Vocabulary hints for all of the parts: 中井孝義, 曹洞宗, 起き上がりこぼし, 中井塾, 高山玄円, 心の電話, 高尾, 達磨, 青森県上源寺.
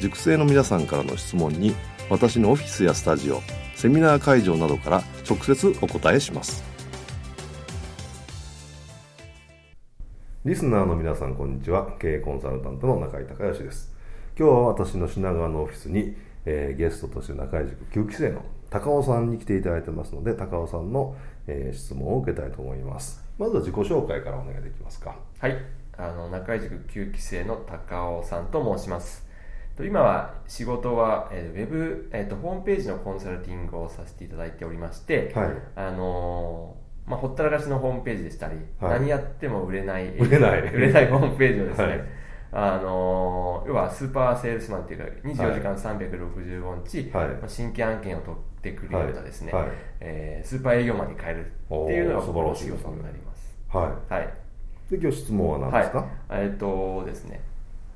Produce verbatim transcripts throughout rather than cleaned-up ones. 塾生の皆さんからの質問に私のオフィスやスタジオ、セミナー会場などから直接お答えします。リスナーの皆さんこんにちは、経営コンサルタントの中井孝義です。今日は私の品川のオフィスに、えー、ゲストとして中井塾きゅうきせいの高尾さんに来ていただいてますので、高尾さんの、えー、質問を受けたいと思います。まずは自己紹介からお願いできますか。はい、あの中井塾きゅうきせいの高尾さんと申します。今は仕事は、えー、ウェブ、えー、とホームページのコンサルティングをさせていただいておりまして、はい、あのーまあ、ほったらかしのホームページでしたり、はい、何やっても売れない売れない売れないホームページをですね、はい、あのー、要はスーパーセールスマンというかにじゅうよじかんさんびゃくろくじゅうごにち、はい、まあ、新規案件を取ってくるようなですね、はいはい、えー、スーパー営業マンに変えるっていうのが僕の仕事になります。はい、はい、で今日質問は何ですか。はい、えっとですね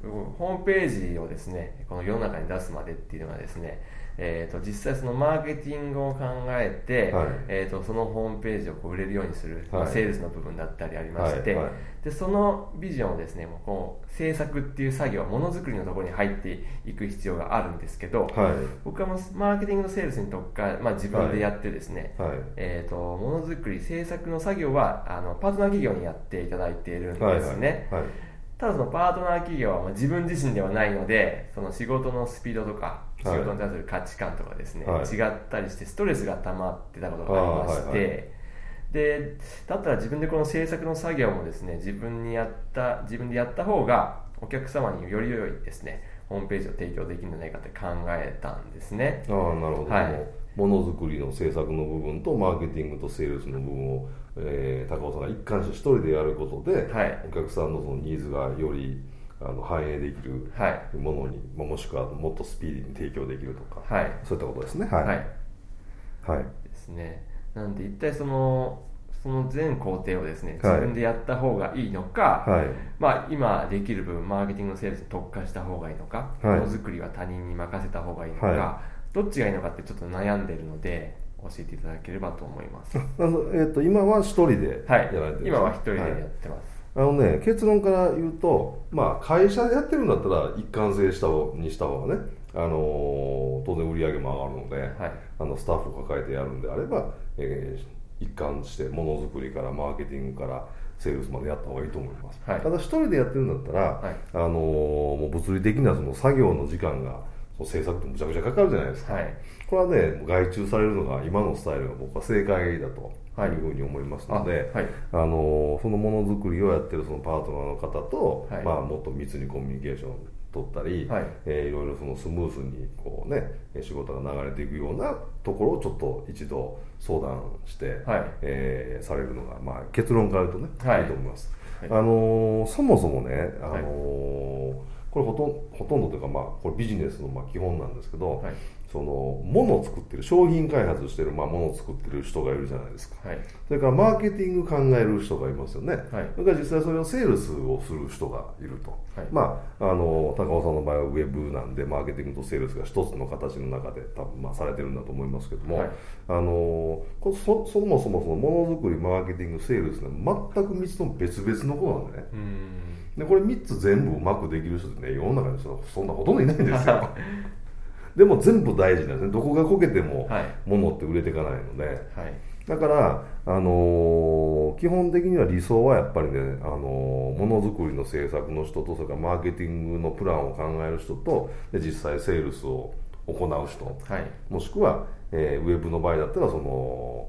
ホームページをですね、この世の中に出すまでっていうのはですね、えー、と実際そのマーケティングを考えて、はい、えー、とそのホームページをこう売れるようにする、はい、セールスの部分だったりありまして、はいはい、でそのビジョンをですね、もうこう制作っていう作業、ものづくりのところに入っていく必要があるんですけど、はい、僕はもうマーケティングとセールスに特化、まあ、自分でやってですね、はいはい、えー、とものづくり制作の作業はあのパートナー企業にやっていただいているんですね。はいはいはい。ただそのパートナー企業は自分自身ではないので、その仕事のスピードとか仕事に対する価値観とかですね、はい、違ったりしてストレスが溜まってたことがありまして、はいはい、でだったら自分でこの制作の作業もですね、自分にやった自分でやった方がお客様により良いですねホームページを提供できるんじゃないかって考えたんですね。ああ、なるほど。はい、ものづくりの制作の部分とマーケティングとセールスの部分を、えー、高尾さんが一貫して一人でやることで、はい、お客さんのそのニーズがよりあの反映できるものに、はい、もしくはもっとスピーディーに提供できるとか、はい、そういったことですね。はい、はいはい、ですね。なので一体そのその全工程をですね、自分でやった方がいいのか、はい、まあ、今できる部分マーケティングのセールスに特化した方がいいのか、ものづくりは他人に任せた方がいいのか、はい、どっちがいいのかってちょっと悩んでるので教えていただければと思います。あの、えー、と今は一人でやられてる、はい、今は一人でやってます。はい、あのね、結論から言うと、まあ、会社でやってるんだったら一貫性したにした方がね、あのー、当然売り上げも上がるので、はい、あのスタッフを抱えてやるんであれば、えー、一貫してものづくりからマーケティングからセールスまでやった方がいいと思います。はい、ただ一人でやってるんだったら、はい、あのー、もう物理的なその作業の時間が制作ってむちゃくちゃかかるじゃないですか。はい、これはね、外注されるのが今のスタイルが僕は正解だというふうに思いますので、はい、あ、はい、あのそのものづくりをやってるそのパートナーの方と、はい、まあ、もっと密にコミュニケーション取ったり、はい、えー、いろいろそのスムーズにこう、ね、仕事が流れていくようなところをちょっと一度相談して、はい、えー、されるのが、まあ、結論から言うとね、はい、いいと思います。はい、あのそもそもね、あの、はい、これほとん ど, ほとんどというか、まあ、これビジネスのまあ基本なんですけど、はい、その物を作ってる、商品開発してる、まあ、物を作ってる人がいるじゃないですか。はい、それからマーケティング考える人がいますよね。はい、それから実際それをセールスをする人がいると、はい、まあ、あの高尾さんの場合はウェブなんでマーケティングとセールスが一つの形の中で多分まあされてるんだと思いますけども、はい、あの そ, そもそもそのものづくり、マーケティング、セールスの全くみっつとも別々のことなんでね。うん、でこれみっつ全部うまくできる人ってね、世の中にそんなほとんどいないんですよ。でも全部大事なんですね。どこがこけても物って売れていかないので、はいはい、だから、あのー、基本的には理想はやっぱりね、あのー、ものづくりの制作の人と、それからマーケティングのプランを考える人と、で実際セールスを行う人、はい、もしくは、えー、ウェブの場合だったらその、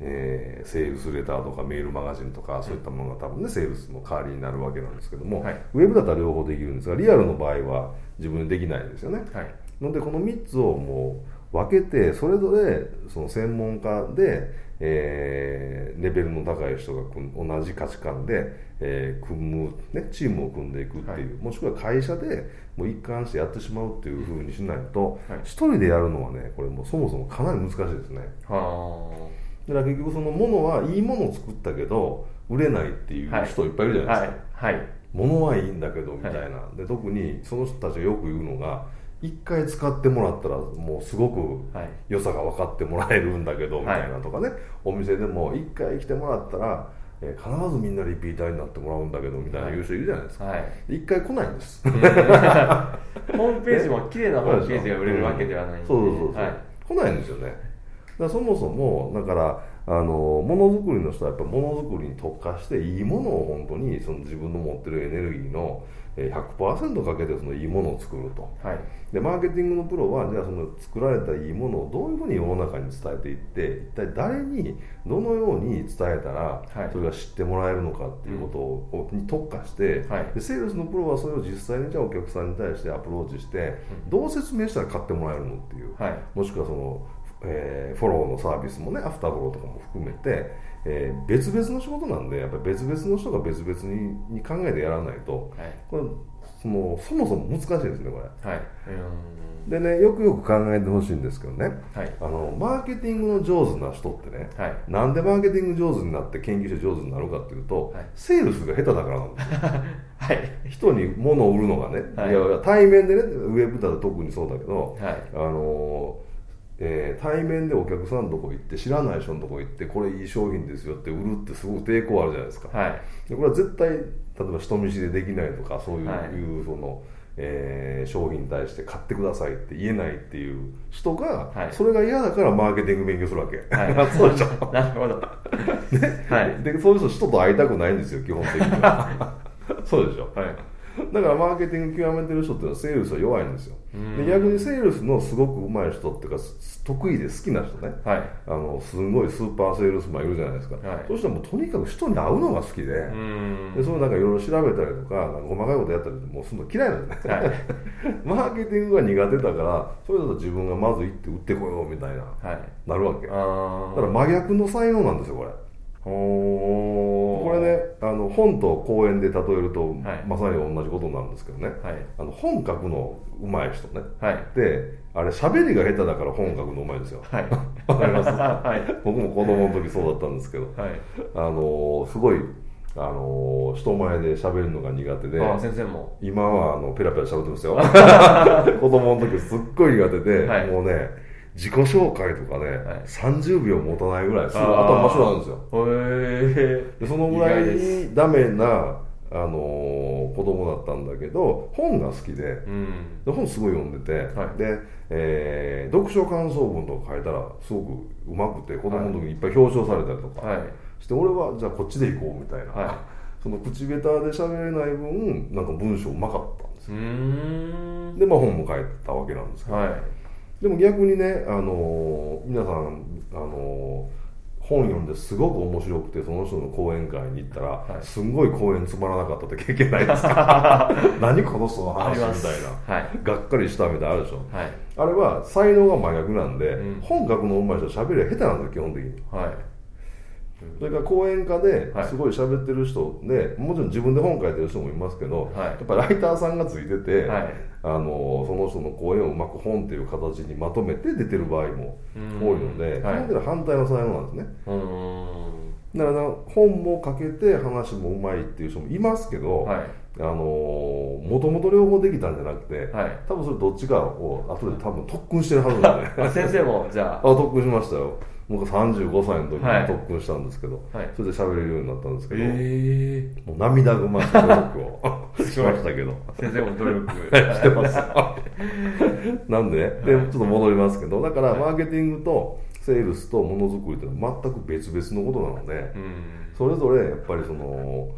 えー、セールスレターとかメールマガジンとかそういったものが多分ね、うん、セールスの代わりになるわけなんですけども、はい、ウェブだったら両方できるんですが、リアルの場合は自分でできないんですよね、はい、のでこのみっつをもう分けて、それぞれその専門家で、えー、レベルの高い人が同じ価値観で、えー組むね、チームを組んでいくっていう、はい、もしくは会社でもう一貫してやってしまうっていう風にしないと、はい、一人でやるのはね、これもうそもそもかなり難しいですね。はあ、だから結局そのものはいいものを作ったけど売れないっていう人いっぱいいるじゃないですか、はいはいはい、物はいいんだけどみたいな、はい、で特にその人たちがよく言うのが、一回使ってもらったらもうすごく良さが分かってもらえるんだけどみたいなとかね、はい、お店でも一回来てもらったら必ずみんなリピーターになってもらうんだけどみたいな言う人いるじゃないですか、はいはい、いっかい来ないんです、えー、ホームページも綺麗なホームページが売れるわけではないんで、そうそうそうそう、はい、来ないんですよね。だそもそもだからあのものづくりの人はやっぱりものづくりに特化して、いいものを本当にその自分の持ってるエネルギーの ひゃくパーセント かけてそのいいものを作ると、はい、でマーケティングのプロはじゃあその作られたいいものをどういうふうに世の中に伝えていって、一体誰にどのように伝えたらそれが知ってもらえるのかっていうことに特化して、はい、でセールスのプロはそれを実際にじゃあお客さんに対してアプローチして、どう説明したら買ってもらえるのっていう、はい、もしくはそのえー、フォローのサービスもね、アフターフォローとかも含めて、えー、別々の仕事なんで、やっぱり別々の人が別々 に, に考えてやらないと、はい、これそのそもそも難しいですねこれ、はい、でね、よくよく考えてほしいんですけどね、はい、あのマーケティングの上手な人ってね、はい、なんでマーケティング上手になって研究して上手になるかっていうと、はい、セールスが下手だからなんですよはい、人に物を売るのがね、はい、いや対面でね、ウェブだと特にそうだけど、はい、あのーえー、対面でお客さんのとこ行って、知らない人のとこ行ってこれいい商品ですよって売るってすごく抵抗あるじゃないですか、はい、でこれは絶対例えば人見知りでできないとかそういう、はい、いうその、えー、商品に対して買ってくださいって言えないっていう人が、はい、それが嫌だからマーケティング勉強するわけ、はい、そうでしょなるほど、ね、はい、でそういう人人と会いたくないんですよ基本的にはそうでしょ、はい、だからマーケティング極めてる人っていうのはセールスは弱いんですよ。で逆にセールスのすごく上手い人っていうか得意で好きな人ね、はい、あのすごいスーパーセールスマンいるじゃないですか、はい、そうしたらもうとにかく人に会うのが好きで、うんでそういうなんかいろいろ調べたりとか細かいことやったりもうするの嫌いなんですね、はい、マーケティングが苦手だからそれだと自分がまず行って売ってこようみたいな、はい、なるわけ、あだから真逆の才能なんですよこれ。おこれね、あの本と講演で例えると、はい、まさに同じことなんですけどね、はい、あの本書くの上手い人ね、はい、であれ喋りが下手だから本書くの上手いですよ、はい、わかります、はい、僕も子供の時そうだったんですけど、はい、あのすごいあの人前で喋るのが苦手で、あ先生も今はあのペラペラ喋ってますよ子供の時すっごい苦手で、はい、もうね自己紹介とかね、はい、さんじゅうびょう持たないぐらいすぐ頭真っ白なんですよ、えー、でそのぐらいにダメな、あのー、子供だったんだけど本が好き で,、うん、で本すごい読んでて、はい、で、えー、読書感想文とか書いたらすごくうまくて子供の時にいっぱい表彰されたりとか、はい、して俺はじゃあこっちで行こうみたいな、はい、その口下手で喋れない分なんか文章うまかったんですよ。うーんで、まあ、本も書いたわけなんですけど、はい、でも逆にね、あのー、皆さん、あのー、本読んですごく面白くてその人の講演会に行ったら、はい、すんごい講演つまらなかったって経験ないですか何この人の話みたいな、はい、がっかりしたみたいなあるでしょ、はい、あれは才能が真逆なんで、うん、本書くの上手い人は喋りは下手なんだよ基本的に、はい、それから講演家ですごい喋ってる人で、はい、もちろん自分で本書いてる人もいますけど、はい、やっぱライターさんがついてて、はい、あのその人の講演をうまく本っていう形にまとめて出てる場合も多いので、はい、基本的には反対の才能なんですね。うんだから本も書けて話もうまいっていう人もいますけど、はい、あのもともと両方できたんじゃなくて、はい、多分それどっちかを後で多分特訓してるはずなんで、ね、先生もじゃあ、 あ特訓しましたよ。僕さんじゅうごさいの時に特訓したんですけど、はい、それで喋れるようになったんですけど、はい、もう涙ぐましい努力をしましたけど先生も努力してますなんで、ね、でちょっと戻りますけど、だからマーケティングとセールスとものづくりというのは全く別々のことなので、うん、それぞれやっぱりその、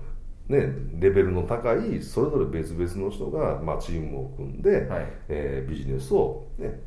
ね、レベルの高いそれぞれ別々の人が、まあ、チームを組んで、はい、えー、ビジネスを、ね、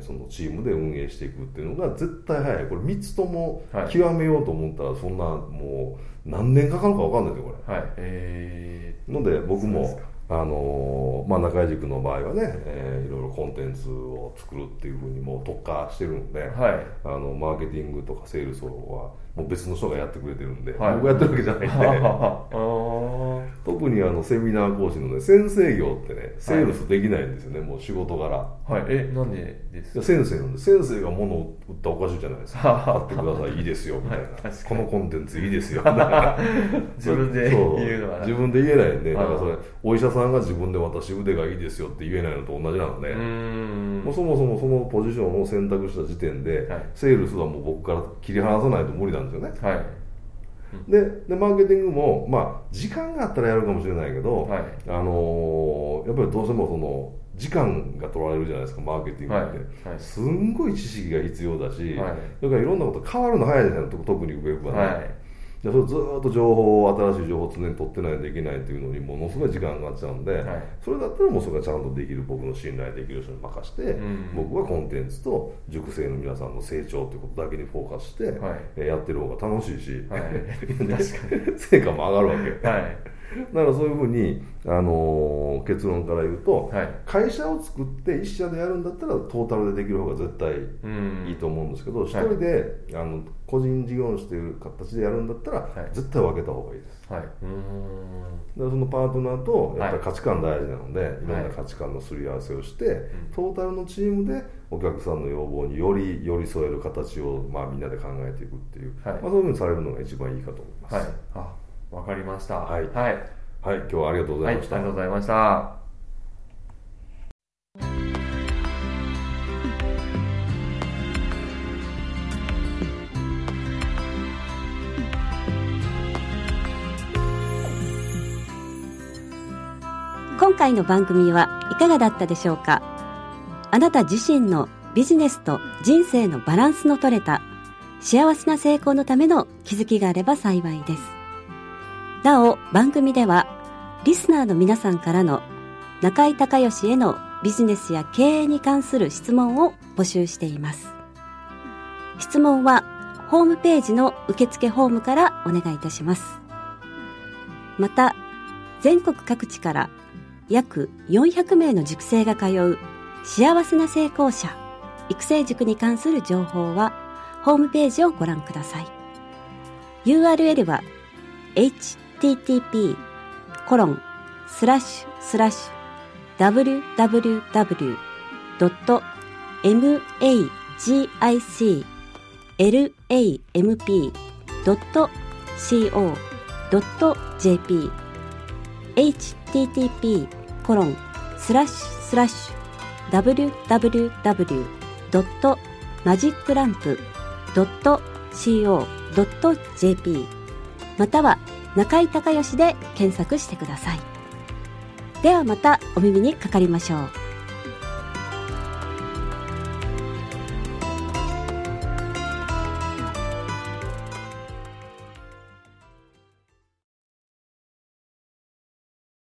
そのチームで運営していくっていうのが絶対早い。これみっつとも極めようと思ったらそんなもう何年かかるか分かんないですよこれ、はい、えー、ので僕もあのーまあ、中井塾の場合はね、えー、いろいろコンテンツを作るっていうふうにもう特化してるので、はい、あのマーケティングとかセールスはもう別の人がやってくれてるんで、はい、僕がやってるわけじゃないんで、はい、特にあのセミナー講師の、ね、先生業ってねセールスできないんですよね、はい、もう仕事柄、はい、え、なんでですか？先生なんで、先生が物を売ったらおかしいじゃないですか。買ってくださいいいですよみたいな、はい、このコンテンツいいですよみたいな自分で言うのは、ね、自分で言えないんで、なんかそれお医者さんさんが自分で私腕がいいですよって言えないのと同じなので、うーん、もうそもそもそのポジションを選択した時点で、はい、セールスはもう僕から切り離さないと無理なんですよね、はい、で, でマーケティングも、まあ、時間があったらやるかもしれないけど、はい、あのー、やっぱりどうしてもその時間が取られるじゃないですかマーケティングって、はいはい、すんごい知識が必要だし、はい、だからいろんなこと変わるの早いじゃないですか、特にウェブはね、はい、それずっと情報を新しい情報を常に取ってないといけないというのにものすごい時間がかかっちゃうんで、はい、それだったらもうそれがちゃんとできる僕の信頼できる人に任せて、うん、僕はコンテンツと塾生の皆さんの成長ということだけにフォーカスして、はい、やってる方が楽しいし、はいね、成果も上がるわけ、はい、だからそういうふうに、あのー、結論から言うと、はい、会社を作って一社でやるんだったらトータルでできる方が絶対いいと思うんですけど、うん、一人で、はい、あの個人事業主という形でやるんだったら、はい、絶対分けた方がいいです、はい、うーん、だからそのパートナーとやっぱり価値観大事なので、はい、いろんな価値観のすり合わせをして、はい、トータルのチームでお客さんの要望により寄り添える形を、まあ、みんなで考えていくっていう、はい、まあ、そういうふうにされるのが一番いいかと思います、はい、あ、分かりました、はいはいはい、今日はありがとうございました、はい、ありがとうございました。今回の番組はいかがだったでしょうか。あなた自身のビジネスと人生のバランスの取れた幸せな成功のための気づきがあれば幸いです。なお、番組ではリスナーの皆さんからの中井孝義へのビジネスや経営に関する質問を募集しています。質問はホームページの受付フォームからお願いいたします。また、全国各地から約よんひゃくめいの塾生が通う幸せな成功者育成塾に関する情報はホームページをご覧ください。 ユーアールエル は エイチティーティーピー コロン スラッシュ スラッシュ ダブリュー ダブリュー ダブリュー ドット エム エイチ ジー アイ シー エル エイ エム ピー ドット シーオー ドット ジェーピー エイチティーティーピー コロン スラッシュ スラッシュ ダブリュー ダブリュー ダブリュー ドット マジックランプ ドット シーオー ドット ジェーピー または中井孝義で検索してください。ではまたお耳にかかりましょう。